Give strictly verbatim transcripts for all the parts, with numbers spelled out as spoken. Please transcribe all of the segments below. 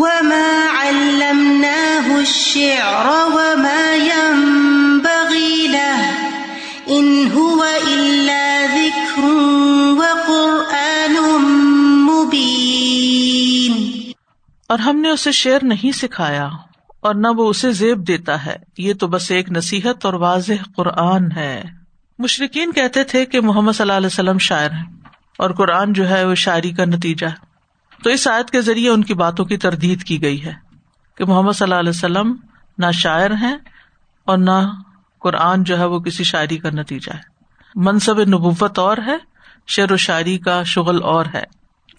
وَمَا عَلَّمْنَاهُ الشِّعْرَ وَمَا يَنْبَغِي لَهُ إِنْ هُوَ إِلَّا ذِكْرٌ وَقُرْآنٌ مُبِينٌ. اور ہم نے اسے شعر نہیں سکھایا اور نہ وہ اسے زیب دیتا ہے، یہ تو بس ایک نصیحت اور واضح قرآن ہے. مشرکین کہتے تھے کہ محمد صلی اللہ علیہ وسلم شاعر ہیں اور قرآن جو ہے وہ شاعری کا نتیجہ ہے، تو اس آیت کے ذریعے ان کی باتوں کی تردید کی گئی ہے کہ محمد صلی اللہ علیہ وسلم نہ شاعر ہیں اور نہ قرآن جو ہے وہ کسی شاعری کا نتیجہ ہے. منصب نبوت اور ہے، شعر و شاعری کا شغل اور ہے.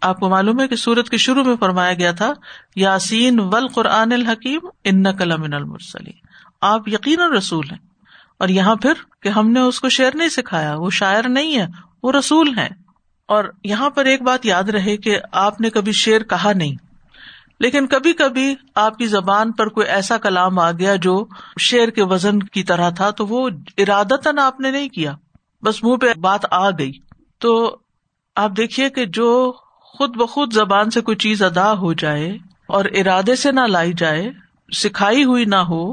آپ کو معلوم ہے کہ سورت کے شروع میں فرمایا گیا تھا یاسین والقرآن الحکیم انک لمن المرسلین، آپ یقینا رسول ہیں. اور یہاں پھر کہ ہم نے اس کو شعر نہیں سکھایا، وہ شاعر نہیں ہے، وہ رسول ہیں. اور یہاں پر ایک بات یاد رہے کہ آپ نے کبھی شعر کہا نہیں، لیکن کبھی کبھی آپ کی زبان پر کوئی ایسا کلام آ گیا جو شعر کے وزن کی طرح تھا، تو وہ ارادتاً آپ نے نہیں کیا، بس منہ پہ بات آ گئی. تو آپ دیکھیے کہ جو خود بخود زبان سے کوئی چیز ادا ہو جائے اور ارادے سے نہ لائی جائے، سکھائی ہوئی نہ ہو،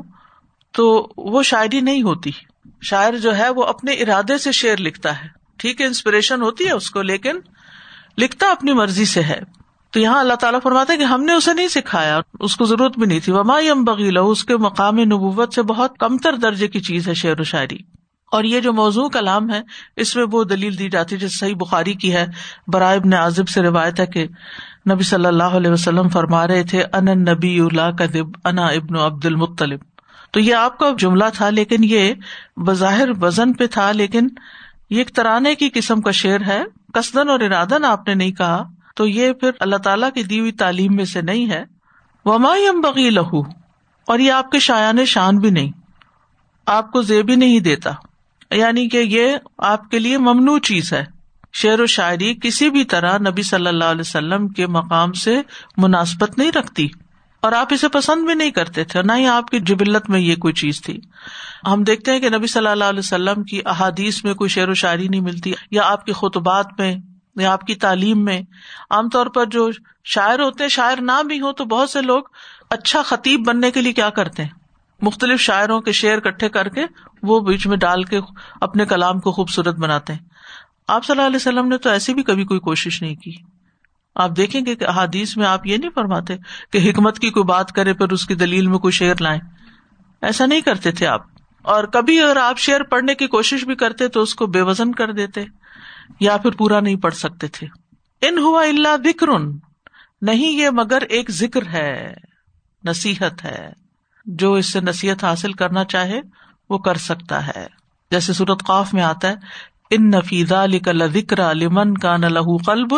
تو وہ شاعری نہیں ہوتی. شاعر جو ہے وہ اپنے ارادے سے شعر لکھتا ہے، ٹھیک ہے، انسپریشن ہوتی ہے اس کو، لیکن لکھتا اپنی مرضی سے ہے. تو یہاں اللہ تعالیٰ فرماتا ہے کہ ہم نے اسے نہیں سکھایا، اس کو ضرورت بھی نہیں تھی. وما ينبغي له، اس کے مقام نبوت سے بہت کمتر درجے کی چیز ہے شعر و شاعری. اور یہ جو موضوع کلام ہے اس میں وہ دلیل دی جاتی ہے جو صحیح بخاری کی ہے، براء بن عازب سے روایت ہے کہ نبی صلی اللہ علیہ وسلم فرما رہے تھے انا النبی لا کذب انا ابن عبد المطلب. تو یہ آپ کا جملہ تھا، لیکن یہ بظاہر وزن پہ تھا، لیکن یہ ایک ترانے کی قسم کا شعر ہے، قصدن اور ارادن آپ نے نہیں کہا، تو یہ پھر اللہ تعالیٰ کی دی ہوئی تعلیم میں سے نہیں ہے. وما ينبغي له، اور یہ آپ کے شایان شان بھی نہیں، آپ کو زیب بھی نہیں دیتا، یعنی کہ یہ آپ کے لیے ممنوع چیز ہے. شعر و شاعری کسی بھی طرح نبی صلی اللہ علیہ وسلم کے مقام سے مناسبت نہیں رکھتی، اور آپ اسے پسند بھی نہیں کرتے تھے، نہ ہی آپ کی جبلت میں یہ کوئی چیز تھی. ہم دیکھتے ہیں کہ نبی صلی اللہ علیہ وسلم کی احادیث میں کوئی شعر و شاعری نہیں ملتی، یا آپ کے خطبات میں، یا آپ کی تعلیم میں. عام طور پر جو شاعر ہوتے ہیں، شاعر نہ بھی ہوں تو بہت سے لوگ اچھا خطیب بننے کے لیے کیا کرتے ہیں، مختلف شاعروں کے شعر اکٹھے کر کے وہ بیچ میں ڈال کے اپنے کلام کو خوبصورت بناتے ہیں. آپ صلی اللہ علیہ وسلم نے تو ایسی بھی کبھی کوئی کوشش نہیں کی. آپ دیکھیں گے کہ احادیث میں آپ یہ نہیں فرماتے کہ حکمت کی کوئی بات کرے پھر اس کی دلیل میں کوئی شعر لائیں، ایسا نہیں کرتے تھے آپ. اور کبھی اگر آپ شعر پڑھنے کی کوشش بھی کرتے تو اس کو بے وزن کر دیتے یا پھر پورا نہیں پڑھ سکتے تھے. ان ہوا الا ذکر، نہیں یہ مگر ایک ذکر ہے، نصیحت ہے. جو اس سے نصیحت حاصل کرنا چاہے وہ کر سکتا ہے، جیسے سورۃ قاف میں آتا ہے ان فی ذلک لذکر لمن کان لہ قلب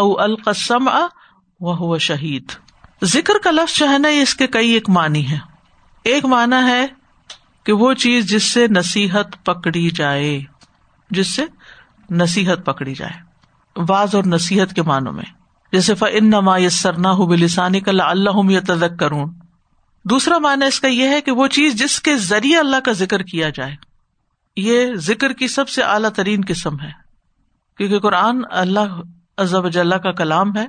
او القى السمع وهو شہید. ذکر کا لفظ جو ہے نا، اس کے کئی ایک معنی ہے. ایک معنی ہے کہ وہ چیز جس سے نصیحت پکڑی جائے، جس سے نصیحت پکڑی جائے، واعظ اور نصیحت کے معنوں میں، جیسے فإنما يسرناه بلسانك لعلهم يتذكرون. دوسرا معنی اس کا یہ ہے کہ وہ چیز جس کے ذریعے اللہ کا ذکر کیا جائے. یہ ذکر کی سب سے اعلیٰ ترین قسم ہے، کیونکہ قرآن اللہ عز و جل کا کلام ہے.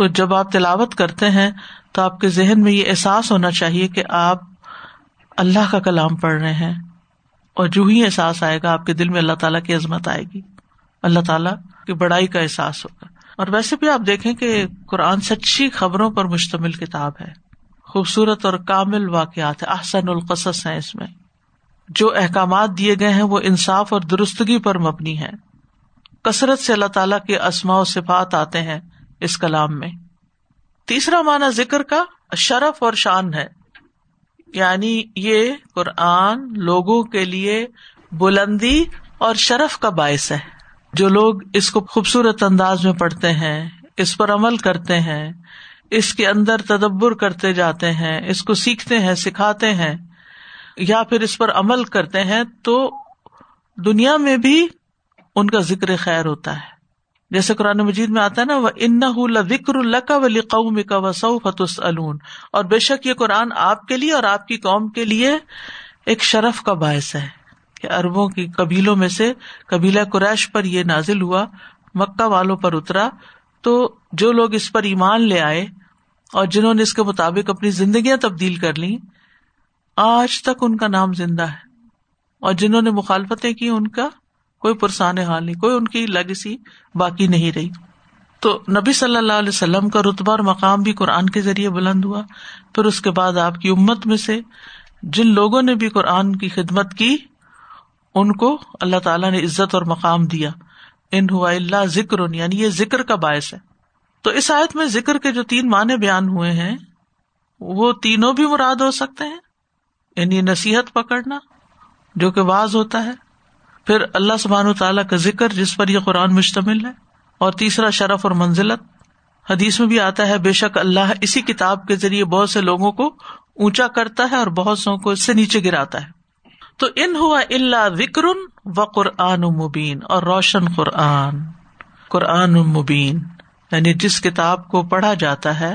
تو جب آپ تلاوت کرتے ہیں تو آپ کے ذہن میں یہ احساس ہونا چاہیے کہ آپ اللہ کا کلام پڑھ رہے ہیں، اور جو ہی احساس آئے گا آپ کے دل میں اللہ تعالیٰ کی عظمت آئے گی، اللہ تعالیٰ کی بڑائی کا احساس ہوگا. اور ویسے بھی آپ دیکھیں کہ قرآن سچی خبروں پر مشتمل کتاب ہے، خوبصورت اور کامل واقعات ہے، احسن القصص ہیں. اس میں جو احکامات دیے گئے ہیں وہ انصاف اور درستگی پر مبنی ہیں. کثرت سے اللہ تعالیٰ کے اسماء و صفات آتے ہیں اس کلام میں. تیسرا معنی ذکر کا شرف اور شان ہے، یعنی یہ قرآن لوگوں کے لیے بلندی اور شرف کا باعث ہے. جو لوگ اس کو خوبصورت انداز میں پڑھتے ہیں، اس پر عمل کرتے ہیں، اس کے اندر تدبر کرتے جاتے ہیں، اس کو سیکھتے ہیں، سکھاتے ہیں، یا پھر اس پر عمل کرتے ہیں، تو دنیا میں بھی ان کا ذکر خیر ہوتا ہے. جیسے قرآن مجید میں آتا ہے نا وَإِنَّهُ لَذِكْرٌ لَكَ وَلِقَوْمِكَ وَسَوْفَ تُسْأَلُونَ، اور بے شک یہ قرآن آپ کے لیے اور آپ کی قوم کے لیے ایک شرف کا باعث ہے کہ عربوں کی قبیلوں میں سے قبیلہ قریش پر یہ نازل ہوا، مکہ والوں پر اترا. تو جو لوگ اس پر ایمان لے آئے اور جنہوں نے اس کے مطابق اپنی زندگیاں تبدیل کر لیں آج تک ان کا نام زندہ ہے، اور جنہوں نے مخالفتیں کی ان کا کوئی پرسان حال نہیں، کوئی ان کی لیگیسی باقی نہیں رہی۔ تو نبی صلی اللہ علیہ وسلم کا رتبہ اور مقام بھی قرآن کے ذریعے بلند ہوا، پھر اس کے بعد آپ کی امت میں سے جن لوگوں نے بھی قرآن کی خدمت کی ان کو اللہ تعالیٰ نے عزت اور مقام دیا۔ ان ہوا اللہ ذکر، یعنی یہ ذکر کا باعث ہے۔ تو اس آیت میں ذکر کے جو تین معنی بیان ہوئے ہیں وہ تینوں بھی مراد ہو سکتے ہیں، یعنی نصیحت پکڑنا جو کہ واعظ ہوتا ہے، پھر اللہ سبحانہ و تعالیٰ کا ذکر جس پر یہ قرآن مشتمل ہے، اور تیسرا شرف اور منزلت۔ حدیث میں بھی آتا ہے بے شک اللہ اسی کتاب کے ذریعے بہت سے لوگوں کو اونچا کرتا ہے اور بہت سو کو اس سے نیچے گراتا ہے۔ تو ان ہوا اللہ ذکر و قرآن مبین، اور روشن قرآن، قرآن مبین، یعنی جس کتاب کو پڑھا جاتا ہے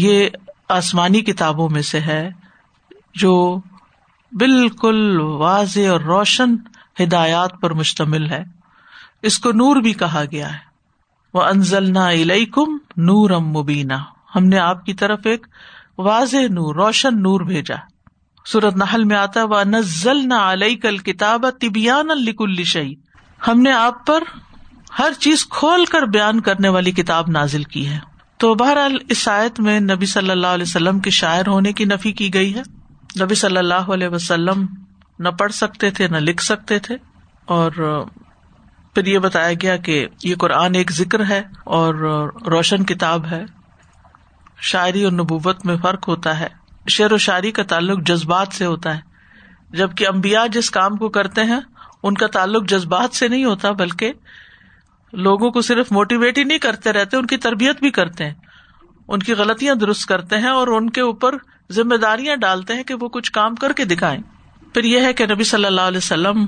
یہ آسمانی کتابوں میں سے ہے جو بالکل واضح اور روشن ہدایات پر مشتمل ہے۔ اس کو نور بھی کہا گیا ہے، وَأَنزَلْنَا إِلَيْكُمْ نُورًا مُبِينًا، ہم نے آپ کی طرف ایک واضح نور، روشن نور بھیجا۔ سورۃ نحل میں آتا ہے وَنَزَّلْنَا عَلَيْكَ الْكِتَابَ تِبْيَانًا لِكُلِّ شَيْءٍ، ہم نے آپ پر ہر چیز کھول کر بیان کرنے والی کتاب نازل کی ہے۔ تو بہرحال اس آیت میں نبی صلی اللہ علیہ وسلم کے شاعر ہونے کی نفی کی گئی ہے۔ نبی صلی اللہ علیہ وسلم نہ پڑھ سکتے تھے نہ لکھ سکتے تھے، اور پھر یہ بتایا گیا کہ یہ قرآن ایک ذکر ہے اور روشن کتاب ہے۔ شاعری اور نبوت میں فرق ہوتا ہے، شعر و شاعری کا تعلق جذبات سے ہوتا ہے، جبکہ انبیاء جس کام کو کرتے ہیں ان کا تعلق جذبات سے نہیں ہوتا، بلکہ لوگوں کو صرف موٹیویٹ ہی نہیں کرتے رہتے، ان کی تربیت بھی کرتے ہیں، ان کی غلطیاں درست کرتے ہیں اور ان کے اوپر ذمہ داریاں ڈالتے ہیں کہ وہ کچھ کام کر کے دکھائیں۔ پھر یہ ہے کہ نبی صلی اللہ علیہ وسلم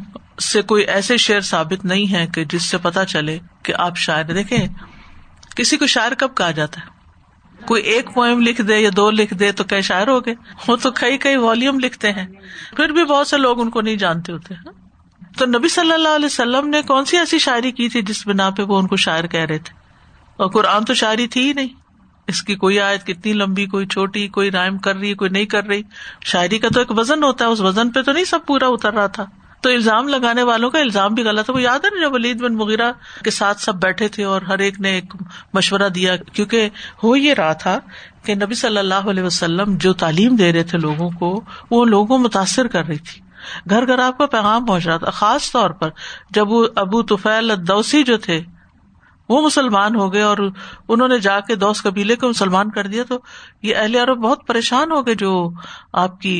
سے کوئی ایسے شعر ثابت نہیں ہے کہ جس سے پتہ چلے کہ آپ شاعر۔ دیکھیں کسی کو شاعر کب کہا جاتا ہے؟ کوئی ایک پوئم لکھ دے یا دو لکھ دے تو کئی شاعر ہو گئے، وہ تو کئی کئی والیوم لکھتے ہیں، پھر بھی بہت سے لوگ ان کو نہیں جانتے ہوتے ہیں۔ تو نبی صلی اللہ علیہ وسلم نے کون سی ایسی شاعری کی تھی جس بنا پہ وہ ان کو شاعر کہہ رہے تھے؟ اور قرآن تو شاعری تھی ہی نہیں، اس کی کوئی آیت کتنی لمبی، کوئی چھوٹی، کوئی رائم کر رہی، کوئی نہیں کر رہی۔ شاعری کا تو ایک وزن ہوتا ہے، اس وزن پہ تو نہیں سب پورا اتر رہا تھا۔ تو الزام لگانے والوں کا الزام بھی غلط ہے۔ وہ یاد ہے نا جب ولید بن مغیرہ کے ساتھ سب بیٹھے تھے اور ہر ایک نے ایک مشورہ دیا، کیونکہ ہو یہ رہا تھا کہ نبی صلی اللہ علیہ وسلم جو تعلیم دے رہے تھے لوگوں کو وہ لوگوں کو متاثر کر رہی تھی، گھر گھر آپ کا پیغام پہنچ رہا تھا۔ خاص طور پر جب وہ ابو طفیل الدوسی جو تھے وہ مسلمان ہو گئے اور انہوں نے جا کے دوس قبیلے کو مسلمان کر دیا، تو یہ اہل عرب بہت پریشان ہو گئے جو آپ کی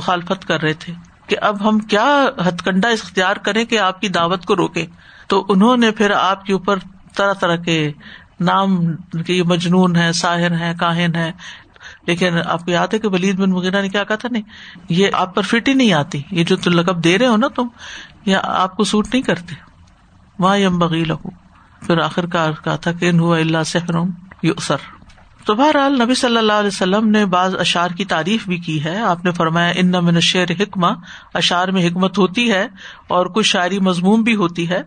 مخالفت کر رہے تھے کہ اب ہم کیا ہتھ کنڈا اختیار کریں کہ آپ کی دعوت کو روکیں۔ تو انہوں نے پھر آپ کے اوپر طرح طرح کے نام کہ یہ مجنون ہے، ساحر ہے، کاہن ہے، لیکن آپ کو یاد ہے کہ ولید بن مغیرہ نے کیا کہا تھا؟ نہیں، یہ آپ پر فٹ ہی نہیں آتی، یہ جو تم لقب دے رہے ہو نا تم، یہ آپ کو سوٹ نہیں کرتے، وہاں یمبغی لہو۔ پھر آخر کار کہا تھا کہ ان ہوا الا سحر یؤثر۔ تو بہرحال نبی صلی اللہ علیہ وسلم نے بعض اشعار کی تعریف بھی کی ہے۔ آپ نے فرمایا ان من الشعر حکمہ، اشعار میں حکمت ہوتی ہے اور کچھ شاعری مضموم بھی ہوتی ہے۔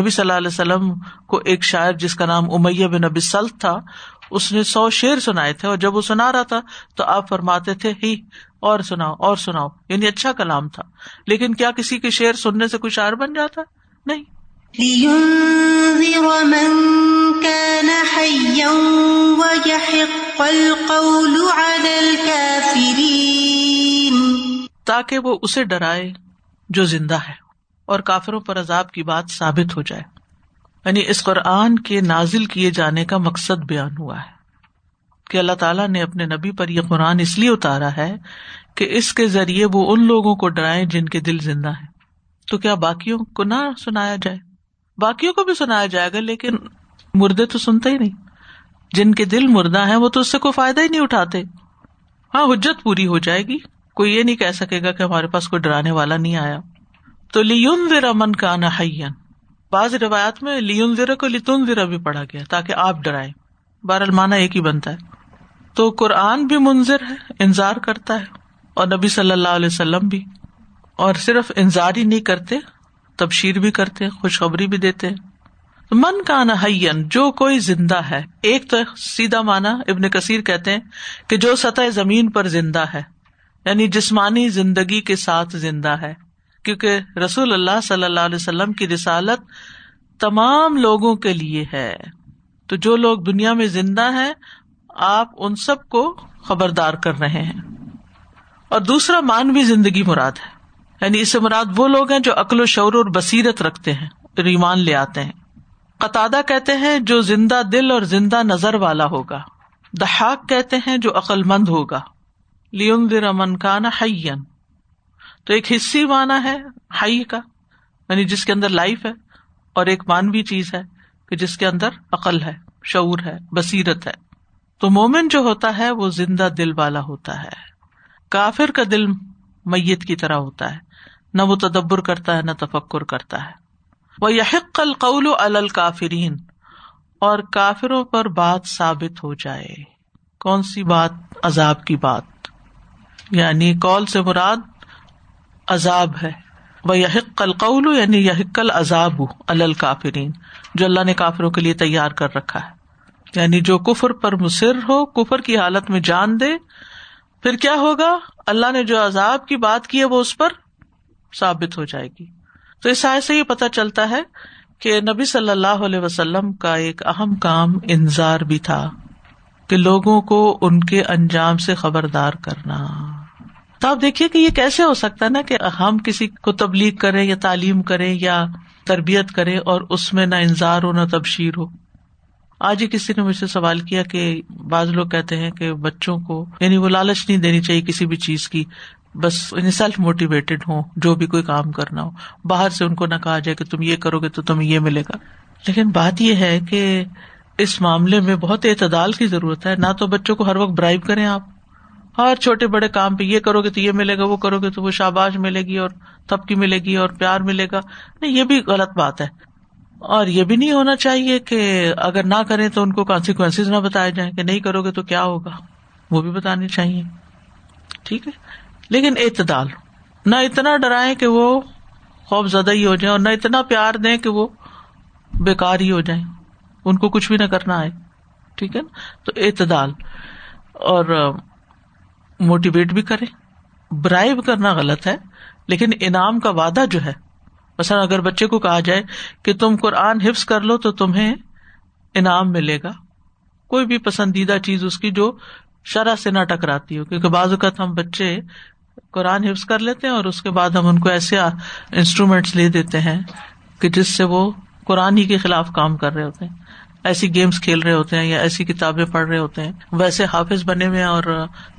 نبی صلی اللہ علیہ وسلم کو ایک شاعر جس کا نام امیہ بن ابی سلت تھا، اس نے سو شعر سنائے تھے، اور جب وہ سنا رہا تھا تو آپ فرماتے تھے ہی اور سناؤ اور سناؤ، یعنی اچھا کلام تھا۔ لیکن کیا کسی کے شعر سننے سے کوئی شاعر بن جاتا؟ نہیں۔ لِيُنذِرَ مَن كَانَ حَيًّا وَيَحِقَّ الْقَوْلُ عَلَى الْكَافِرِينَ، تاکہ وہ اسے ڈرائے جو زندہ ہے اور کافروں پر عذاب کی بات ثابت ہو جائے۔ یعنی اس قرآن کے نازل کیے جانے کا مقصد بیان ہوا ہے کہ اللہ تعالیٰ نے اپنے نبی پر یہ قرآن اس لیے اتارا ہے کہ اس کے ذریعے وہ ان لوگوں کو ڈرائیں جن کے دل زندہ ہیں۔ تو کیا باقیوں کو نہ سنایا جائے؟ باقیوں کو بھی سنایا جائے گا، لیکن مردے تو سنتے ہی نہیں، جن کے دل مردہ ہیں وہ تو اس سے کوئی فائدہ ہی نہیں اٹھاتے۔ ہاں حجت پوری ہو جائے گی، کوئی یہ نہیں کہہ سکے گا کہ ہمارے پاس کوئی ڈرانے والا نہیں آیا۔ تو لِيُنذِرَ مَن كَانَ حَيًّا، بعض روایات میں لِیُنذِرَ کو لِتُنذِرَ بھی پڑھا گیا، تاکہ آپ ڈرائیں، بہرحال معنی ایک ہی بنتا ہے۔ تو قرآن بھی منذر ہے، انذار کرتا ہے، اور نبی صلی اللہ علیہ وسلم بھی، اور صرف انذار ہی نہیں کرتے، تبشیر بھی کرتے، خوشخبری بھی دیتے۔ من کان حیًّا، جو کوئی زندہ ہے. ایک تو سیدھا معنی ابن کثیر کہتے ہیں کہ جو سطح زمین پر زندہ ہے، یعنی جسمانی زندگی کے ساتھ زندہ ہے، کیونکہ رسول اللہ صلی اللہ علیہ وسلم کی رسالت تمام لوگوں کے لیے ہے. تو جو لوگ دنیا میں زندہ ہیں آپ ان سب کو خبردار کر رہے ہیں. اور دوسرا مانوی زندگی مراد ہے، یعنی اس سے مراد وہ لوگ ہیں جو عقل و شعور اور بصیرت رکھتے ہیں، ایمان لے آتے ہیں. قتادہ کہتے ہیں جو زندہ دل اور زندہ نظر والا ہوگا. دحاق کہتے ہیں جو عقل مند ہوگا. لِیُنذِرَ مَن کَانَ حَیًّا، تو ایک حصی معنی ہے حی کا، یعنی جس کے اندر لائف ہے، اور ایک مانوی چیز ہے کہ جس کے اندر عقل ہے، شعور ہے، بصیرت ہے. تو مومن جو ہوتا ہے وہ زندہ دل والا ہوتا ہے. کافر کا دل میت کی طرح ہوتا ہے، نہ وہ تدبر کرتا ہے نہ تفکر کرتا ہے. وَيَحِقَّ الْقَوْلُ عَلَى الْكَافِرِينَ، اور کافروں پر بات ثابت ہو جائے. کون سی بات؟ عذاب کی بات، یعنی قول سے مراد عذاب ہے. وَيَحِقَّ الْقَوْلُ یعنی يَحِقَّ الْعَذَابُ عَلَى الْكَافِرِينَ، جو اللہ نے کافروں کے لیے تیار کر رکھا ہے، یعنی جو کفر پر مصر ہو، کفر کی حالت میں جان دے، پھر کیا ہوگا؟ اللہ نے جو عذاب کی بات کی ہے وہ اس پر ثابت ہو جائے گی. تو اس آیت سے یہ پتہ چلتا ہے کہ نبی صلی اللہ علیہ وسلم کا ایک اہم کام انذار بھی تھا، کہ لوگوں کو ان کے انجام سے خبردار کرنا. تو آپ دیکھیے کہ یہ کیسے ہو سکتا ہے نا کہ ہم کسی کو تبلیغ کریں یا تعلیم کریں یا تربیت کریں اور اس میں نہ انذار ہو نہ تبشیر ہو. آج ہی کسی نے مجھ سے سوال کیا کہ بعض لوگ کہتے ہیں کہ بچوں کو یعنی وہ لالچ نہیں دینی چاہیے کسی بھی چیز کی، بس انہیں سیلف موٹیویٹڈ ہوں، جو بھی کوئی کام کرنا ہو. باہر سے ان کو نہ کہا جائے کہ تم یہ کرو گے تو تمہیں یہ ملے گا. لیکن بات یہ ہے کہ اس معاملے میں بہت اعتدال کی ضرورت ہے. نہ تو بچوں کو ہر وقت برائب کریں آپ، ہر چھوٹے بڑے کام پہ یہ کرو گے تو یہ ملے گا، وہ کرو گے تو وہ شاباش ملے گی اور تھپکی ملے گی اور پیار ملے گا. نہیں، یہ بھی غلط بات ہے. اور یہ بھی نہیں ہونا چاہیے کہ اگر نہ کریں تو ان کو کانسیکوینسز نہ بتائے جائیں کہ نہیں کرو گے تو کیا ہوگا، وہ بھی بتانے چاہیے. ٹھیک ہے، لیکن اعتدال، نہ اتنا ڈرائیں کہ وہ خوف زدہ ہی ہو جائیں، اور نہ اتنا پیار دیں کہ وہ بیکار ہی ہو جائیں، ان کو کچھ بھی نہ کرنا آئے. ٹھیک ہے نا، تو اعتدال. اور موٹیویٹ بھی کریں. برائب کرنا غلط ہے، لیکن انعام کا وعدہ جو ہے، مثلا اگر بچے کو کہا جائے کہ تم قرآن حفظ کر لو تو تمہیں انعام ملے گا، کوئی بھی پسندیدہ چیز اس کی جو شرع سے نہ ٹکراتی ہو. کیونکہ بعض اوقات ہم بچے قرآن حفظ کر لیتے ہیں اور اس کے بعد ہم ان کو ایسے انسٹرومینٹس لے دیتے ہیں کہ جس سے وہ قرآن ہی کے خلاف کام کر رہے ہوتے ہیں، ایسی گیمز کھیل رہے ہوتے ہیں یا ایسی کتابیں پڑھ رہے ہوتے ہیں. ویسے حافظ بنے ہوئے ہیں اور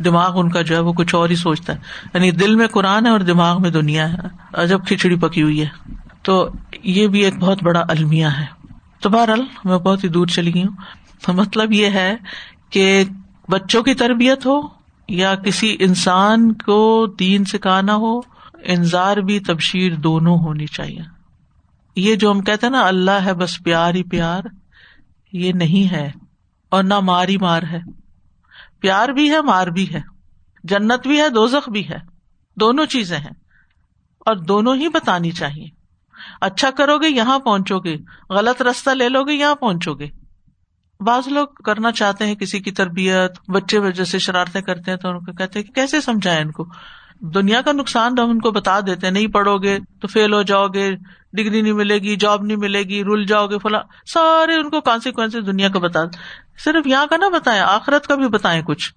دماغ ان کا جو ہے وہ کچھ اور ہی سوچتا ہے، یعنی دل میں قرآن ہے اور دماغ میں دنیا ہے، عجب کھچڑی پکی ہوئی ہے. تو یہ بھی ایک بہت بڑا المیہ ہے. تو بہرحال میں بہت ہی دور چلی گئی ہوں. مطلب یہ ہے کہ بچوں کی تربیت ہو یا کسی انسان کو دین سکھانا ہو، انذار بھی تبشیر دونوں ہونی چاہیے. یہ جو ہم کہتے ہیں نا اللہ ہے بس پیار ہی پیار، یہ نہیں ہے، اور نہ مار ہی مار ہے. پیار بھی ہے، مار بھی ہے، جنت بھی ہے، دوزخ بھی ہے، دونوں چیزیں ہیں، اور دونوں ہی بتانی چاہیے. اچھا کرو گے یہاں پہنچو گے، غلط راستہ لے لو گے یہاں پہنچو گے. بعض لوگ کرنا چاہتے ہیں کسی کی تربیت، بچے جیسے شرارتیں کرتے ہیں تو ان کو کہتے ہیں کہ کیسے سمجھائیں ان کو، دنیا کا نقصان ہم ان کو بتا دیتے ہیں، نہیں پڑھو گے تو فیل ہو جاؤ گے، ڈگری نہیں ملے گی، جاب نہیں ملے گی، رول جاؤ گے فلاں، سارے ان کو کانسیکوینسز دنیا کا بتا دیں. صرف یہاں کا نہ بتائیں، آخرت کا بھی بتائیں کچھ،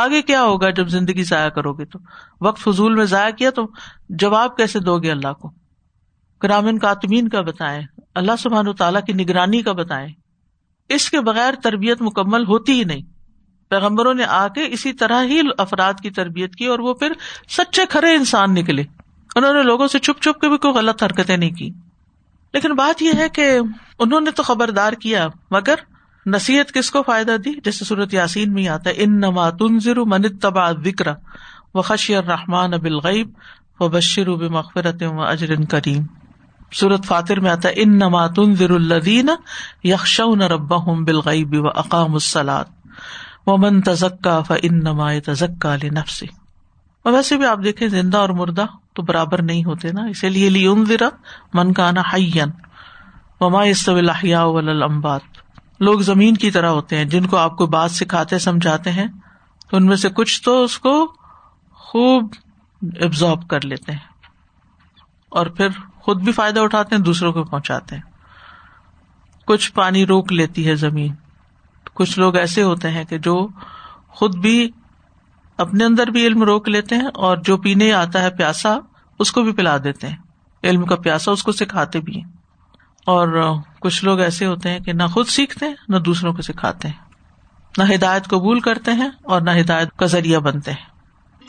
آگے کیا ہوگا جب زندگی ضائع کرو گے. تو وقت فضول میں ضائع کیا تو جواب کیسے دو گے اللہ کو. کرامن کاتبین کا بتائیں، اللہ سبحانہ و تعالیٰ کی نگرانی کا بتائیں. اس کے بغیر تربیت مکمل ہوتی ہی نہیں. پیغمبروں نے آ کے اسی طرح ہی افراد کی تربیت کی اور وہ پھر سچے کھرے انسان نکلے. انہوں نے لوگوں سے چھپ چھپ کے بھی کوئی غلط حرکتیں نہیں کی. لیکن بات یہ ہے کہ انہوں نے تو خبردار کیا، مگر نصیحت کس کو فائدہ دی؟ جیسے سورۃ یاسین میں آتا ہے، انما تنذر من اتبع الذکر وخشی الرحمن بالغیب فبشروا بمغفرۃ واجر کریم. سورۃ فاطر میں آتا ہے، انما تنذر الذین یخشون ربهم بالغیب واقاموا الصلاة ومن تزکا فانما یتزکا لنفسہ. اور ویسے بھی آپ دیکھیں زندہ اور مردہ تو برابر نہیں ہوتے نا، اسی لیے لِیُنذِرَ مَن کَانَ حَیًّا وما یستوی الاحیاء والاموات. لوگ زمین کی طرح ہوتے ہیں جن کو آپ کو بات سکھاتے سمجھاتے ہیں تو ان میں سے کچھ تو اس کو خوب ابزارب کر لیتے ہیں اور پھر خود بھی فائدہ اٹھاتے ہیں دوسروں کو پہنچاتے ہیں. کچھ پانی روک لیتی ہے زمین. کچھ لوگ ایسے ہوتے ہیں کہ جو خود بھی اپنے اندر بھی علم روک لیتے ہیں اور جو پینے آتا ہے پیاسا اس کو بھی پلا دیتے ہیں. علم کا پیاسا اس کو سکھاتے بھی ہیں. اور کچھ لوگ ایسے ہوتے ہیں کہ نہ خود سیکھتے ہیں نہ دوسروں کو سکھاتے ہیں، نہ ہدایت قبول کرتے ہیں اور نہ ہدایت کا ذریعہ بنتے ہیں.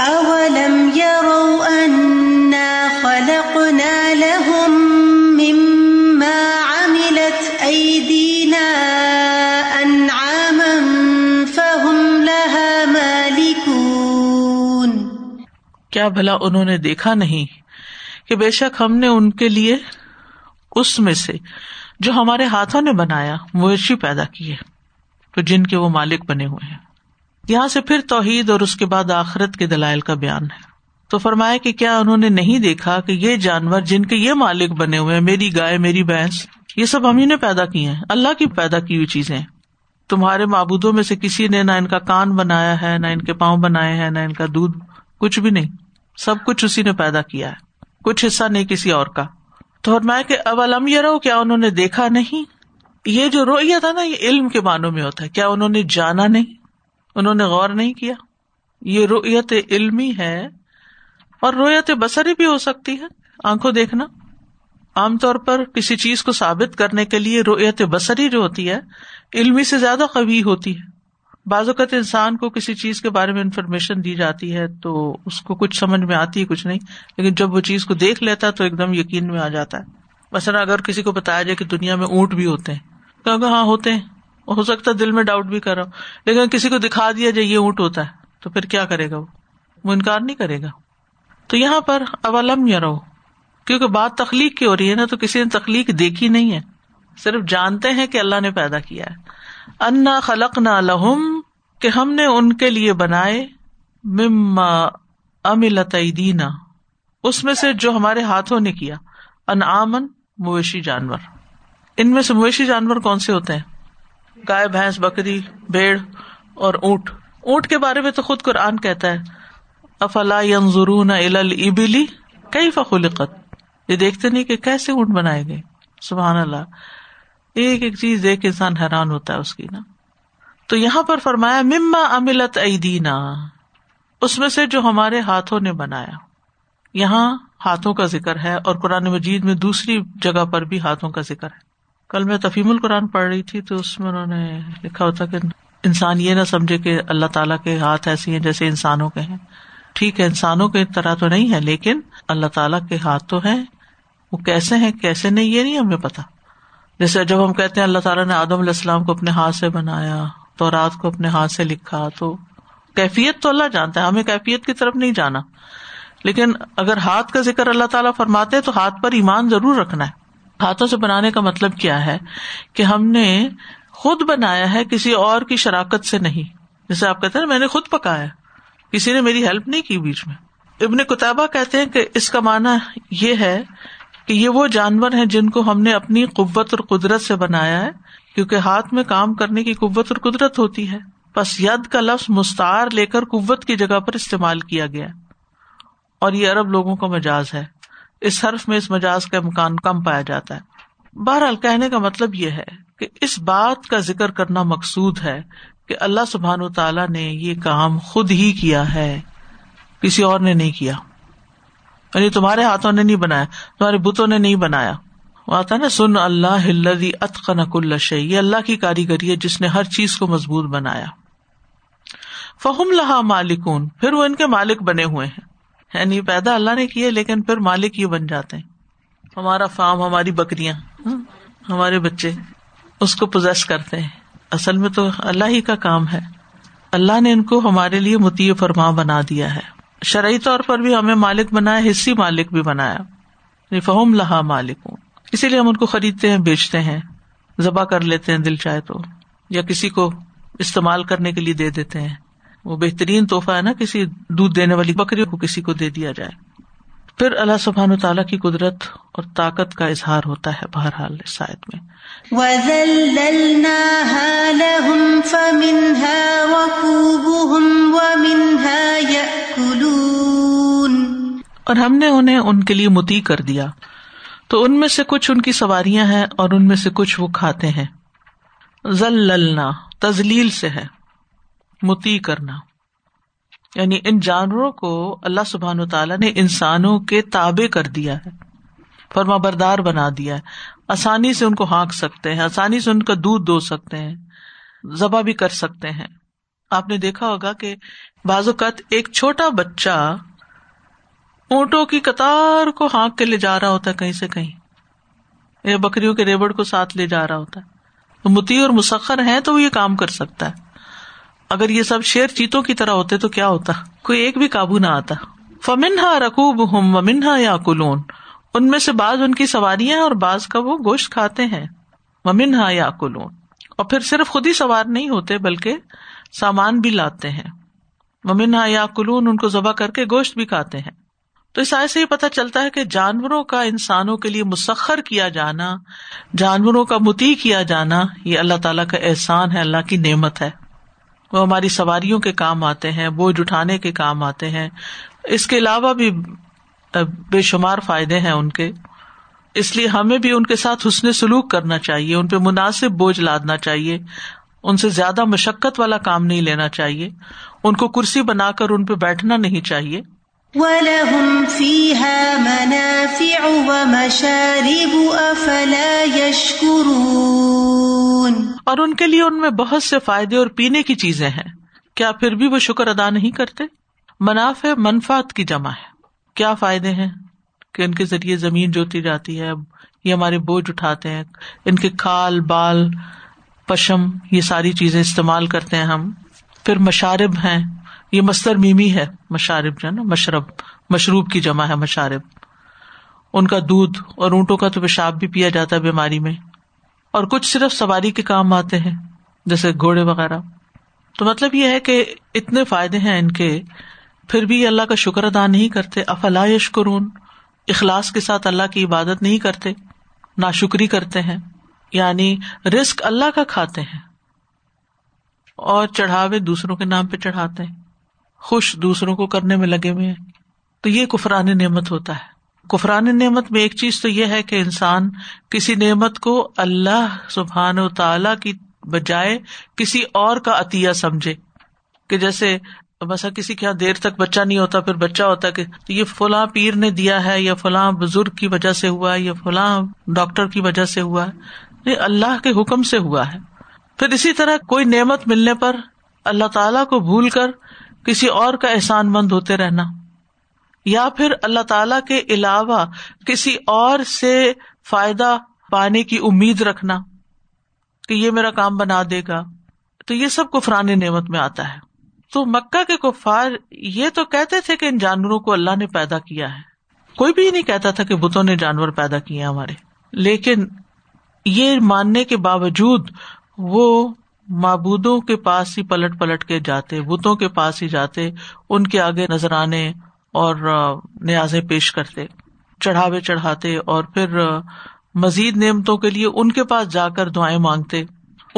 اَوَلَمْ يَرَوْا أَنَّا خَلَقْنَا لَهُم مِّمَّا عَمِلَتْ أَيْدِينَا أَنْعَامًا فَهُمْ لَهَا مَالِكُونَ. کیا بھلا انہوں نے دیکھا نہیں کہ بے شک ہم نے ان کے لیے اس میں سے جو ہمارے ہاتھوں نے بنایا مویشی پیدا کیے تو جن کے وہ مالک بنے ہوئے ہیں. یہاں سے پھر توحید اور اس کے بعد آخرت کے دلائل کا بیان ہے. تو فرمایا کہ کیا انہوں نے نہیں دیکھا کہ یہ جانور جن کے یہ مالک بنے ہوئے ہیں، میری گائے، میری بھینس، یہ سب ہم ہی نے پیدا کیے ہیں، اللہ کی پیدا کی ہوئی چیزیں. تمہارے معبودوں میں سے کسی نے نہ ان کا کان بنایا ہے، نہ ان کے پاؤں بنائے ہیں، نہ ان کا دودھ، کچھ بھی نہیں، سب کچھ اسی نے پیدا کیا ہے، کچھ حصہ نہیں کسی اور کا. تو فرمایا کہ اولم یرو، کیا انہوں نے دیکھا نہیں. یہ جو رؤیہ تھا نا یہ علم کے معنوں میں ہوتا ہے. کیا انہوں نے جانا نہیں، انہوں نے غور نہیں کیا. یہ رؤیت علمی ہے اور رؤیت بصری بھی ہو سکتی ہے، آنکھوں دیکھنا. عام طور پر کسی چیز کو ثابت کرنے کے لیے رؤیت بصری جو ہوتی ہے علمی سے زیادہ قوی ہوتی ہے. بعض اوقات انسان کو کسی چیز کے بارے میں انفارمیشن دی جاتی ہے تو اس کو کچھ سمجھ میں آتی ہے کچھ نہیں، لیکن جب وہ چیز کو دیکھ لیتا ہے تو ایک دم یقین میں آ جاتا ہے. مثلا اگر کسی کو بتایا جائے کہ دنیا میں اونٹ بھی ہوتے ہیں، کہا ہاں ہوتے ہیں، ہو سکتا ہے دل میں ڈاؤٹ بھی کر رہا ہوں، لیکن کسی کو دکھا دیا جائے یہ اونٹ ہوتا ہے تو پھر کیا کرے گا؟ وہ وہ انکار نہیں کرے گا. تو یہاں پر اولم یرو، کیونکہ بات تخلیق کی ہو رہی ہے نا، تو کسی نے تخلیق دیکھی نہیں ہے، صرف جانتے ہیں کہ اللہ نے پیدا کیا ہے. انا خلقنا لہم، کہ ہم نے ان کے لیے بنائے، مما عملت ایدینا، اس میں سے جو ہمارے ہاتھوں نے کیا، انعامن، مویشی جانور. ان میں سے مویشی جانور کون سے ہوتے ہیں؟ گائے، بھینس، بکری، بھیڑ اور اونٹ. اونٹ کے بارے میں تو خود قرآن کہتا ہے افلا ينظرون الى الابل كيف خلقت، یہ دیکھتے نہیں کہ کیسے اونٹ بنائے گئے. سبحان اللہ، ایک ایک چیز دیکھ انسان حیران ہوتا ہے اس کی نا. تو یہاں پر فرمایا مما عملت ایدینا، اس میں سے جو ہمارے ہاتھوں نے بنایا. یہاں ہاتھوں کا ذکر ہے اور قرآن مجید میں دوسری جگہ پر بھی ہاتھوں کا ذکر ہے. کل میں تفہیم القرآن پڑھ رہی تھی تو اس میں انہوں نے لکھا ہوتا کہ انسان یہ نہ سمجھے کہ اللہ تعالیٰ کے ہاتھ ایسے ہیں جیسے انسانوں کے ہیں. ٹھیک ہے، انسانوں کے طرح تو نہیں ہے، لیکن اللہ تعالیٰ کے ہاتھ تو ہیں. وہ کیسے ہیں کیسے نہیں یہ نہیں ہمیں پتا. جیسے جب ہم کہتے ہیں اللہ تعالیٰ نے آدم علیہ السلام کو اپنے ہاتھ سے بنایا، تورات کو اپنے ہاتھ سے لکھا، تو کیفیت تو اللہ جانتا ہے، ہمیں کیفیت کی طرف نہیں جانا. لیکن اگر ہاتھ کا ذکر اللہ تعالیٰ فرماتے تو ہاتھ پر ایمان ضرور رکھنا ہے. ہاتھوں سے بنانے کا مطلب کیا ہے کہ ہم نے خود بنایا ہے، کسی اور کی شراکت سے نہیں. جیسے آپ کہتے ہیں میں نے خود پکایا، کسی نے میری ہیلپ نہیں کی بیچ میں. ابن قتیبہ کہتے ہیں کہ اس کا معنی یہ ہے کہ یہ وہ جانور ہیں جن کو ہم نے اپنی قوت اور قدرت سے بنایا ہے، کیونکہ ہاتھ میں کام کرنے کی قوت اور قدرت ہوتی ہے. پس ید کا لفظ مستعار لے کر قوت کی جگہ پر استعمال کیا گیا اور یہ عرب لوگوں کا مجاز ہے. اس حرف میں اس مجاز کا امکان کم پایا جاتا ہے. بہرحال کہنے کا مطلب یہ ہے کہ اس بات کا ذکر کرنا مقصود ہے کہ اللہ سبحانہ وتعالیٰ نے یہ کام خود ہی کیا ہے، کسی اور نے نہیں کیا. یعنی تمہارے ہاتھوں نے نہیں بنایا، تمہارے بتوں نے نہیں بنایا. وہ آتا ہے نا سن اللہ الذی اتقن کل شیء، یہ اللہ کی کاریگری ہے جس نے ہر چیز کو مضبوط بنایا. فہم لہا مالکون، پھر وہ ان کے مالک بنے ہوئے ہیں. یعنی پیدا اللہ نے کیے لیکن پھر مالک یہ بن جاتے ہیں. ہمارا فارم، ہماری بکریاں، ہمارے بچے، اس کو پوزیس کرتے ہیں. اصل میں تو اللہ ہی کا کام ہے. اللہ نے ان کو ہمارے لیے مطیع فرما بنا دیا ہے. شرعی طور پر بھی ہمیں مالک بنایا، حصی مالک بھی بنایا. فہم لہا مالکون، اسی لیے ہم ان کو خریدتے ہیں، بیچتے ہیں، ذبح کر لیتے ہیں دل چاہے تو، یا کسی کو استعمال کرنے کے لیے دے دیتے ہیں. وہ بہترین تحفہ ہے نا، کسی دودھ دینے والی بکری کو کسی کو دے دیا جائے. پھر اللہ سبحانہ تعالیٰ کی قدرت اور طاقت کا اظہار ہوتا ہے بہرحال اس آیت میں. وَذَلَّلْنَاهَا لَهُمْ فَمِنْهَا رَكُوبُهُمْ وَمِنْهَا يَأْكُلُونَ, اور ہم نے انہیں ان کے لیے مطیع کر دیا, تو ان میں سے کچھ ان کی سواریاں ہیں اور ان میں سے کچھ وہ کھاتے ہیں. ذللنا تذلیل سے ہے مطیع کرنا, یعنی ان جانوروں کو اللہ سبحانہ وتعالیٰ نے انسانوں کے تابع کر دیا ہے, فرما بردار بنا دیا ہے, آسانی سے ان کو ہانک سکتے ہیں, آسانی سے ان کا دودھ دو سکتے ہیں, ذبح بھی کر سکتے ہیں. آپ نے دیکھا ہوگا کہ بعض اوقات ایک چھوٹا بچہ اونٹوں کی قطار کو ہانک کے لے جا رہا ہوتا ہے کہیں سے کہیں, یا بکریوں کے ریوڑ کو ساتھ لے جا رہا ہوتا ہے. تو مطیع اور مسخر ہیں تو وہ یہ کام کر سکتا ہے. اگر یہ سب شیر چیتوں کی طرح ہوتے تو کیا ہوتا, کوئی ایک بھی قابو نہ آتا. فَمِنْهَا رَكُوبُهُمْ وَمِنْهَا يَأْكُلُونَ, ان میں سے بعض ان کی سواریاں اور بعض کا وہ گوشت کھاتے ہیں. وَمِنْهَا يَأْكُلُونَ, اور پھر صرف خود ہی سوار نہیں ہوتے بلکہ سامان بھی لاتے ہیں. وَمِنْهَا يَأْكُلُونَ, ان کو ذبح کر کے گوشت بھی کھاتے ہیں. تو اس آیت سے یہ پتہ چلتا ہے کہ جانوروں کا انسانوں کے لیے مسخر کیا جانا, جانوروں کا مطیع کیا جانا, یہ اللہ تعالیٰ کا احسان ہے, اللہ کی نعمت ہے. وہ ہماری سواریوں کے کام آتے ہیں, بوجھ اٹھانے کے کام آتے ہیں, اس کے علاوہ بھی بے شمار فائدے ہیں ان کے. اس لیے ہمیں بھی ان کے ساتھ حسن سلوک کرنا چاہیے, ان پہ مناسب بوجھ لادنا چاہیے, ان سے زیادہ مشقت والا کام نہیں لینا چاہیے, ان کو کرسی بنا کر ان پہ بیٹھنا نہیں چاہیے. وَلَهُمْ فِيهَا مَنَافِعُ وَمَشَارِبُ أَفَلَا يَشْكُرُونَ, اور ان کے لیے ان میں بہت سے فائدے اور پینے کی چیزیں ہیں, کیا پھر بھی وہ شکر ادا نہیں کرتے؟ منافع منفعت کی جمع ہے. کیا فائدے ہیں کہ ان کے ذریعے زمین جوتی جاتی ہے, یہ ہمارے بوجھ اٹھاتے ہیں, ان کے کھال, بال, پشم, یہ ساری چیزیں استعمال کرتے ہیں ہم. پھر مشارب ہیں, یہ مصدر میمی ہے, مشارب جو ہے نا مشرب, مشروب کی جمع ہے مشارب. ان کا دودھ اور اونٹوں کا تو پیشاب بھی پیا جاتا ہے بیماری میں. اور کچھ صرف سواری کے کام آتے ہیں جیسے گھوڑے وغیرہ. تو مطلب یہ ہے کہ اتنے فائدے ہیں ان کے, پھر بھی اللہ کا شکر ادا نہیں کرتے. افلا یشکرون, اخلاص کے ساتھ اللہ کی عبادت نہیں کرتے, ناشکری کرتے ہیں, یعنی رزق اللہ کا کھاتے ہیں اور چڑھاوے دوسروں کے نام پہ چڑھاتے ہیں, خوش دوسروں کو کرنے میں لگے ہوئے ہیں. تو یہ کفران نعمت ہوتا ہے. کفران نعمت میں ایک چیز تو یہ ہے کہ انسان کسی نعمت کو اللہ سبحانہ و تعالیٰ کی بجائے کسی اور کا عطیہ سمجھے, کہ جیسے بسا کسی کے یہاں دیر تک بچہ نہیں ہوتا, پھر بچہ ہوتا کہ یہ فلاں پیر نے دیا ہے, یا فلاں بزرگ کی وجہ سے ہوا ہے, یا فلاں ڈاکٹر کی وجہ سے ہوا ہے. یہ اللہ کے حکم سے ہوا ہے. پھر اسی طرح کوئی نعمت ملنے پر اللہ تعالیٰ کو بھول کر کسی اور کا احسان مند ہوتے رہنا, یا پھر اللہ تعالیٰ کے علاوہ کسی اور سے فائدہ پانے کی امید رکھنا کہ یہ میرا کام بنا دے گا, تو یہ سب کفران نعمت میں آتا ہے. تو مکہ کے کفار یہ تو کہتے تھے کہ ان جانوروں کو اللہ نے پیدا کیا ہے, کوئی بھی نہیں کہتا تھا کہ بتوں نے جانور پیدا کیے ہمارے, لیکن یہ ماننے کے باوجود وہ معبودوں کے پاس ہی پلٹ پلٹ کے جاتے, بتوں کے پاس ہی جاتے, ان کے آگے نذرانے اور نیازیں پیش کرتے, چڑھاوے چڑھاتے, اور پھر مزید نعمتوں کے لیے ان کے پاس جا کر دعائیں مانگتے,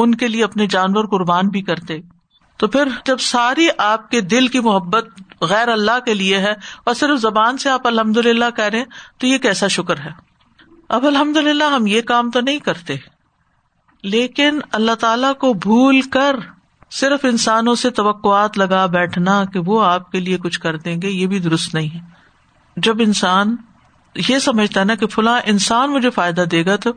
ان کے لیے اپنے جانور قربان بھی کرتے. تو پھر جب ساری آپ کے دل کی محبت غیر اللہ کے لیے ہے اور صرف زبان سے آپ الحمدللہ کہہ رہے ہیں, تو یہ کیسا شکر ہے؟ اب الحمدللہ ہم یہ کام تو نہیں کرتے, لیکن اللہ تعالیٰ کو بھول کر صرف انسانوں سے توقعات لگا بیٹھنا کہ وہ آپ کے لیے کچھ کر دیں گے, یہ بھی درست نہیں ہے. جب انسان یہ سمجھتا ہے نا کہ فلاں انسان مجھے فائدہ دے گا, تو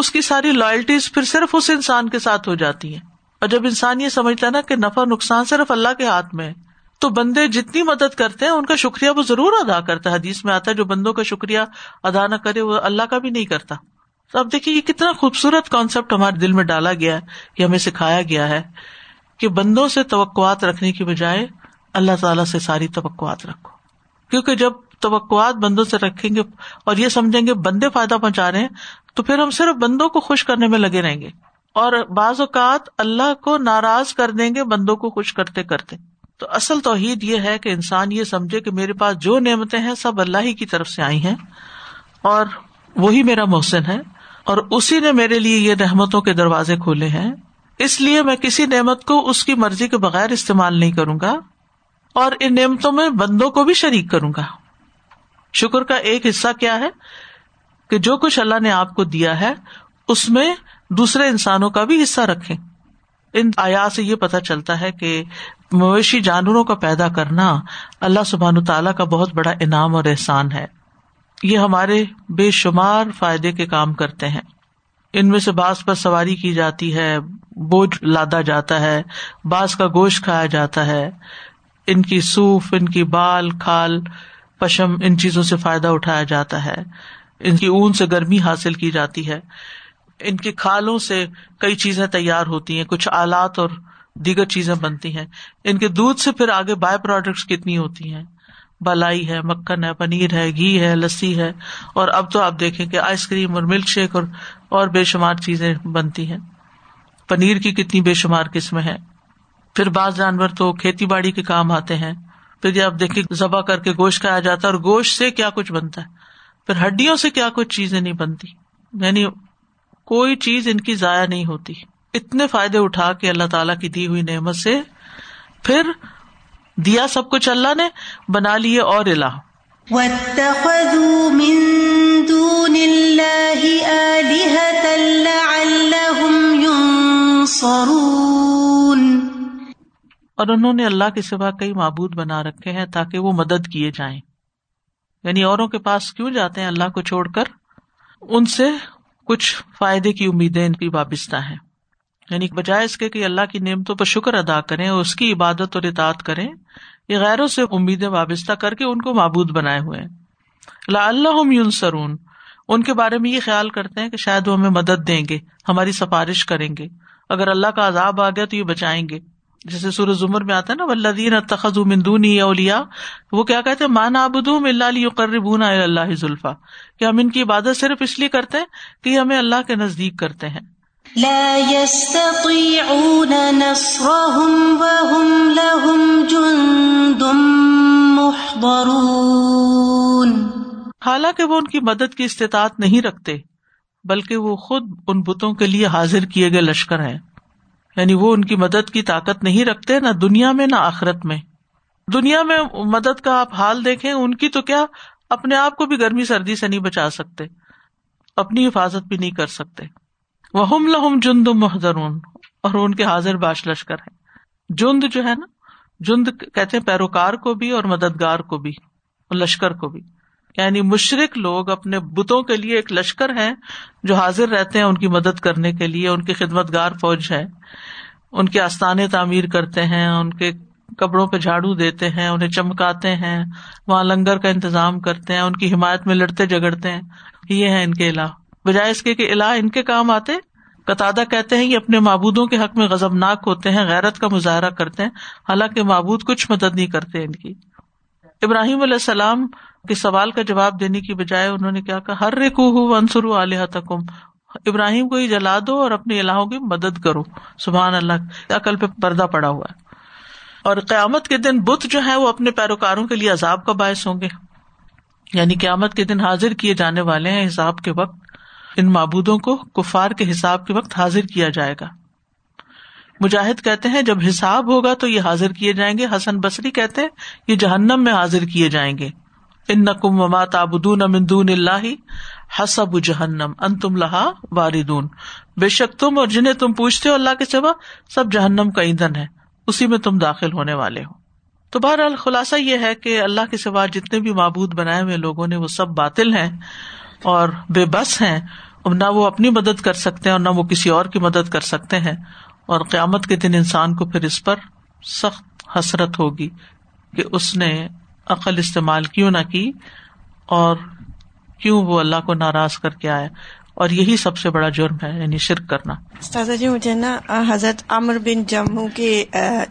اس کی ساری لائلٹیز پھر صرف اس انسان کے ساتھ ہو جاتی ہیں. اور جب انسان یہ سمجھتا ہے نا کہ نفع نقصان صرف اللہ کے ہاتھ میں ہے, تو بندے جتنی مدد کرتے ہیں ان کا شکریہ وہ ضرور ادا کرتا ہے. حدیث میں آتا ہے جو بندوں کا شکریہ ادا نہ کرے وہ اللہ کا بھی نہیں کرتا. تو اب دیکھیے یہ کتنا خوبصورت کانسیپٹ ہمارے دل میں ڈالا گیا ہے, یہ ہمیں سکھایا گیا ہے کہ بندوں سے توقعات رکھنے کی بجائے اللہ تعالیٰ سے ساری توقعات رکھو, کیونکہ جب توقعات بندوں سے رکھیں گے اور یہ سمجھیں گے بندے فائدہ پہنچا رہے ہیں, تو پھر ہم صرف بندوں کو خوش کرنے میں لگے رہیں گے اور بعض اوقات اللہ کو ناراض کر دیں گے بندوں کو خوش کرتے کرتے. تو اصل توحید یہ ہے کہ انسان یہ سمجھے کہ میرے پاس جو نعمتیں ہیں سب اللہ ہی کی طرف سے آئی ہیں اور وہی میرا محسن ہے اور اسی نے میرے لیے یہ رحمتوں کے دروازے کھولے ہیں، اس لیے میں کسی نعمت کو اس کی مرضی کے بغیر استعمال نہیں کروں گا اور ان نعمتوں میں بندوں کو بھی شریک کروں گا۔ شکر کا ایک حصہ کیا ہے کہ جو کچھ اللہ نے آپ کو دیا ہے اس میں دوسرے انسانوں کا بھی حصہ رکھیں۔ ان آیات سے یہ پتہ چلتا ہے کہ مویشی جانوروں کا پیدا کرنا اللہ سبحانہ تعالیٰ کا بہت بڑا انعام اور احسان ہے۔ یہ ہمارے بے شمار فائدے کے کام کرتے ہیں، ان میں سے بعض پر سواری کی جاتی ہے، بوجھ لادا جاتا ہے، بعض کا گوشت کھایا جاتا ہے، ان کی صوف، ان کی بال، کھال، پشم، ان چیزوں سے فائدہ اٹھایا جاتا ہے، ان کی اون سے گرمی حاصل کی جاتی ہے، ان کی کھالوں سے کئی چیزیں تیار ہوتی ہیں، کچھ آلات اور دیگر چیزیں بنتی ہیں، ان کے دودھ سے پھر آگے بائی پروڈکٹس کتنی ہوتی ہیں، بلائی ہے، مکھن ہے، پنیر ہے، گھی ہے، لسی ہے، اور اب تو آپ دیکھیں کہ آئس کریم اور ملک شیک اور اور بے شمار چیزیں بنتی ہیں، پنیر کی کتنی بے شمار قسمیں ہیں۔ پھر بعض جانور تو کھیتی باڑی کے کام آتے ہیں، پھر آپ دیکھیں ذبح کر کے گوشت کھایا جاتا ہے اور گوشت سے کیا کچھ بنتا ہے، پھر ہڈیوں سے کیا کچھ چیزیں نہیں بنتی، یعنی کوئی چیز ان کی ضائع نہیں ہوتی۔ اتنے فائدے اٹھا کے اللہ تعالیٰ کی دی ہوئی نعمت سے، پھر دیا سب کچھ اللہ نے، بنا لیے اور الہ۔ وَاتَّخَذُوا مِن دُونِ اللَّهِ آلِهَةً لَعَلَّهُمْ يُنصَرُونَ، اور انہوں نے اللہ کے سوا کئی معبود بنا رکھے ہیں تاکہ وہ مدد کیے جائیں، یعنی اوروں کے پاس کیوں جاتے ہیں اللہ کو چھوڑ کر، ان سے کچھ فائدے کی امیدیں ان کی وابستہ ہیں، یعنی بجائے اس کے کہ اللہ کی نعمتوں پر شکر ادا کریں اور اس کی عبادت اور اطاعت کریں، یہ غیروں سے امیدیں وابستہ کر کے ان کو معبود بنائے ہوئے ہیں۔ لعلہم ینصرون، ان کے بارے میں یہ خیال کرتے ہیں کہ شاید وہ ہمیں مدد دیں گے، ہماری سفارش کریں گے، اگر اللہ کا عذاب آ گیا تو یہ بچائیں گے، جیسے سورہ زمر میں آتا ہے نا، والذین اتخذوا من دونی اولیاء، وہ کیا کہتے ہیں، ما نعبدہم الا لیقربونا الی اللہ زلفیٰ، کہ ہم ان کی عبادت صرف اس لیے کرتے ہیں کہ یہ ہمیں اللہ کے نزدیک کرتے ہیں۔ لا يستطيعون نصرهم وهم لهم جند محضرون، حالانکہ وہ ان کی مدد کی استطاعت نہیں رکھتے، بلکہ وہ خود ان بتوں کے لیے حاضر کیے گئے لشکر ہیں، یعنی وہ ان کی مدد کی طاقت نہیں رکھتے، نہ دنیا میں نہ آخرت میں۔ دنیا میں مدد کا آپ حال دیکھیں، ان کی تو کیا اپنے آپ کو بھی گرمی سردی سے نہیں بچا سکتے، اپنی حفاظت بھی نہیں کر سکتے۔ وَهُمْ لَهُمْ جُنْدٌ مُحْضَرُونَ، اور ان کے حاضر باش لشکر ہیں۔ جند جو ہے نا، جند کہتے ہیں پیروکار کو بھی اور مددگار کو بھی اور لشکر کو بھی، یعنی مشرک لوگ اپنے بتوں کے لیے ایک لشکر ہیں جو حاضر رہتے ہیں ان کی مدد کرنے کے لیے، ان کی خدمتگار فوج ہے، ان کے آستانے تعمیر کرتے ہیں، ان کے کپڑوں پہ جھاڑو دیتے ہیں، انہیں چمکاتے ہیں، وہاں لنگر کا انتظام کرتے ہیں، ان کی حمایت میں لڑتے جھگڑتے ہیں، یہ ہیں ان کے الہ، بجائے اس کے کہ الہ ان کے کام آتے۔ قتادہ کہتے ہیں یہ اپنے معبودوں کے حق میں غضبناک ہوتے ہیں، غیرت کا مظاہرہ کرتے ہیں، حالانکہ معبود کچھ مدد نہیں کرتے ان کی۔ ابراہیم علیہ السلام کے سوال کا جواب دینے کی بجائے انہوں نے کیا کہا، حرکوہ وانصروا آلہتکم، ابراہیم کو ہی جلا دو اور اپنے الہوں کی مدد کرو۔ سبحان اللہ، عقل پہ پردہ پڑا ہوا ہے۔ اور قیامت کے دن بت جو ہیں وہ اپنے پیروکاروں کے لیے عذاب کا باعث ہوں گے، یعنی قیامت کے دن حاضر کیے جانے والے ہیں، حساب کے وقت ان معبودوں کو کفار کے حساب کے وقت حاضر کیا جائے گا۔ مجاہد کہتے ہیں جب حساب ہوگا تو یہ حاضر کیے جائیں گے، حسن بصری کہتے ہیں یہ جہنم میں حاضر کیے جائیں گے۔ انکم وما تعبدون من دون اللہ حسب جہنم انتم لہا واردون، بے شک تم اور جنہیں تم پوچھتے ہو اللہ کے سوا سب جہنم کا ایندھن ہے، اسی میں تم داخل ہونے والے ہو۔ تو بہرحال خلاصہ یہ ہے کہ اللہ کے سوا جتنے بھی معبود بنائے ہوئے لوگوں نے وہ سب باطل ہیں اور بے بس ہیں، نہ وہ اپنی مدد کر سکتے ہیں اور نہ وہ کسی اور کی مدد کر سکتے ہیں، اور قیامت کے دن انسان کو پھر اس پر سخت حسرت ہوگی کہ اس نے عقل استعمال کیوں نہ کی اور کیوں وہ اللہ کو ناراض کر کے آیا۔ اور یہی سب سے بڑا جرم ہے، یعنی شرک کرنا۔ استاذہ جی مجھے نا حضرت عمرو بن جمحہ کے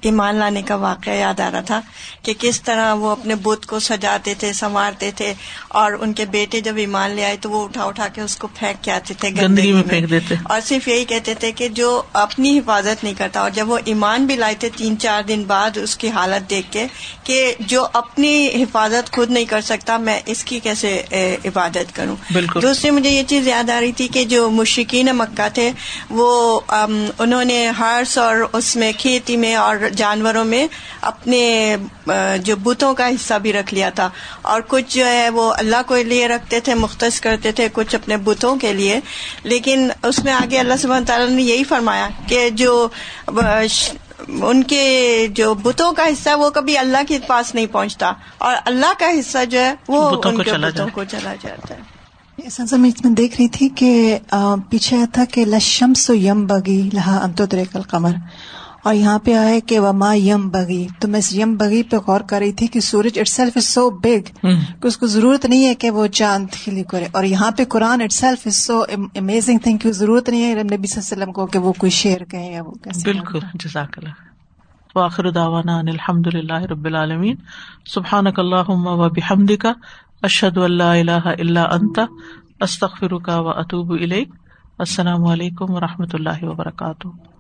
ایمان لانے کا واقعہ یاد آ رہا تھا کہ کس طرح وہ اپنے بت کو سجاتے تھے، سنوارتے تھے، اور ان کے بیٹے جب ایمان لے آئے تو وہ اٹھا اٹھا کے اس کو پھینک کے آتے تھے، گندگی میں پھینک دیتے، اور صرف یہی کہتے تھے کہ جو اپنی حفاظت نہیں کرتا۔ اور جب وہ ایمان بھی لائے تھے تین چار دن بعد اس کی حالت دیکھ کے کہ جو اپنی حفاظت خود نہیں کر سکتا میں اس کی کیسے عبادت کروں۔ دوسری مجھے یہ چیز یاد آ رہی تھی کہ جو مشرکین مکہ تھے وہ انہوں نے ہارس اور اس میں کھیتی میں اور جانوروں میں اپنے جو بتوں کا حصہ بھی رکھ لیا تھا، اور کچھ جو ہے وہ اللہ کو لیے رکھتے تھے، مختص کرتے تھے، کچھ اپنے بتوں کے لیے۔ لیکن اس میں آگے اللہ سبحانہ تعالیٰ نے یہی فرمایا کہ جو ان کے جو بتوں کا حصہ وہ کبھی اللہ کے پاس نہیں پہنچتا، اور اللہ کا حصہ جو ہے وہ ان کے بتوں کو چلا جاتا ہے۔ سنسا میں اس میں دیکھ رہی تھی کہ پیچھے آیا تھا کہ لشمس یم بگی لہا امتریک القمر، اور یہاں پہ آیا کہ وما یم بگی، تو میں اس یم بگی پہ غور کر رہی تھی کہ سورج itself is so big کہ اس کو ضرورت نہیں ہے کہ وہ چاند کے لیے کرے، اور یہاں پہ قرآن itself is so amazing thing کہ ضرورت نہیں ہے نبی صلی اللہ علیہ وسلم کو کہ وہ کوئی شعر کہیں یا وہ کیسے۔ بالکل، جزاک اللہ۔ وآخر دعوانا ان الحمد للہ رب العالمین۔ سبحانک اللہم و بحمدک، اشہد ان لا الہ الا انت، استغفرک و اتوب الیک۔ السلام علیکم و رحمۃ اللہ وبرکاتہ۔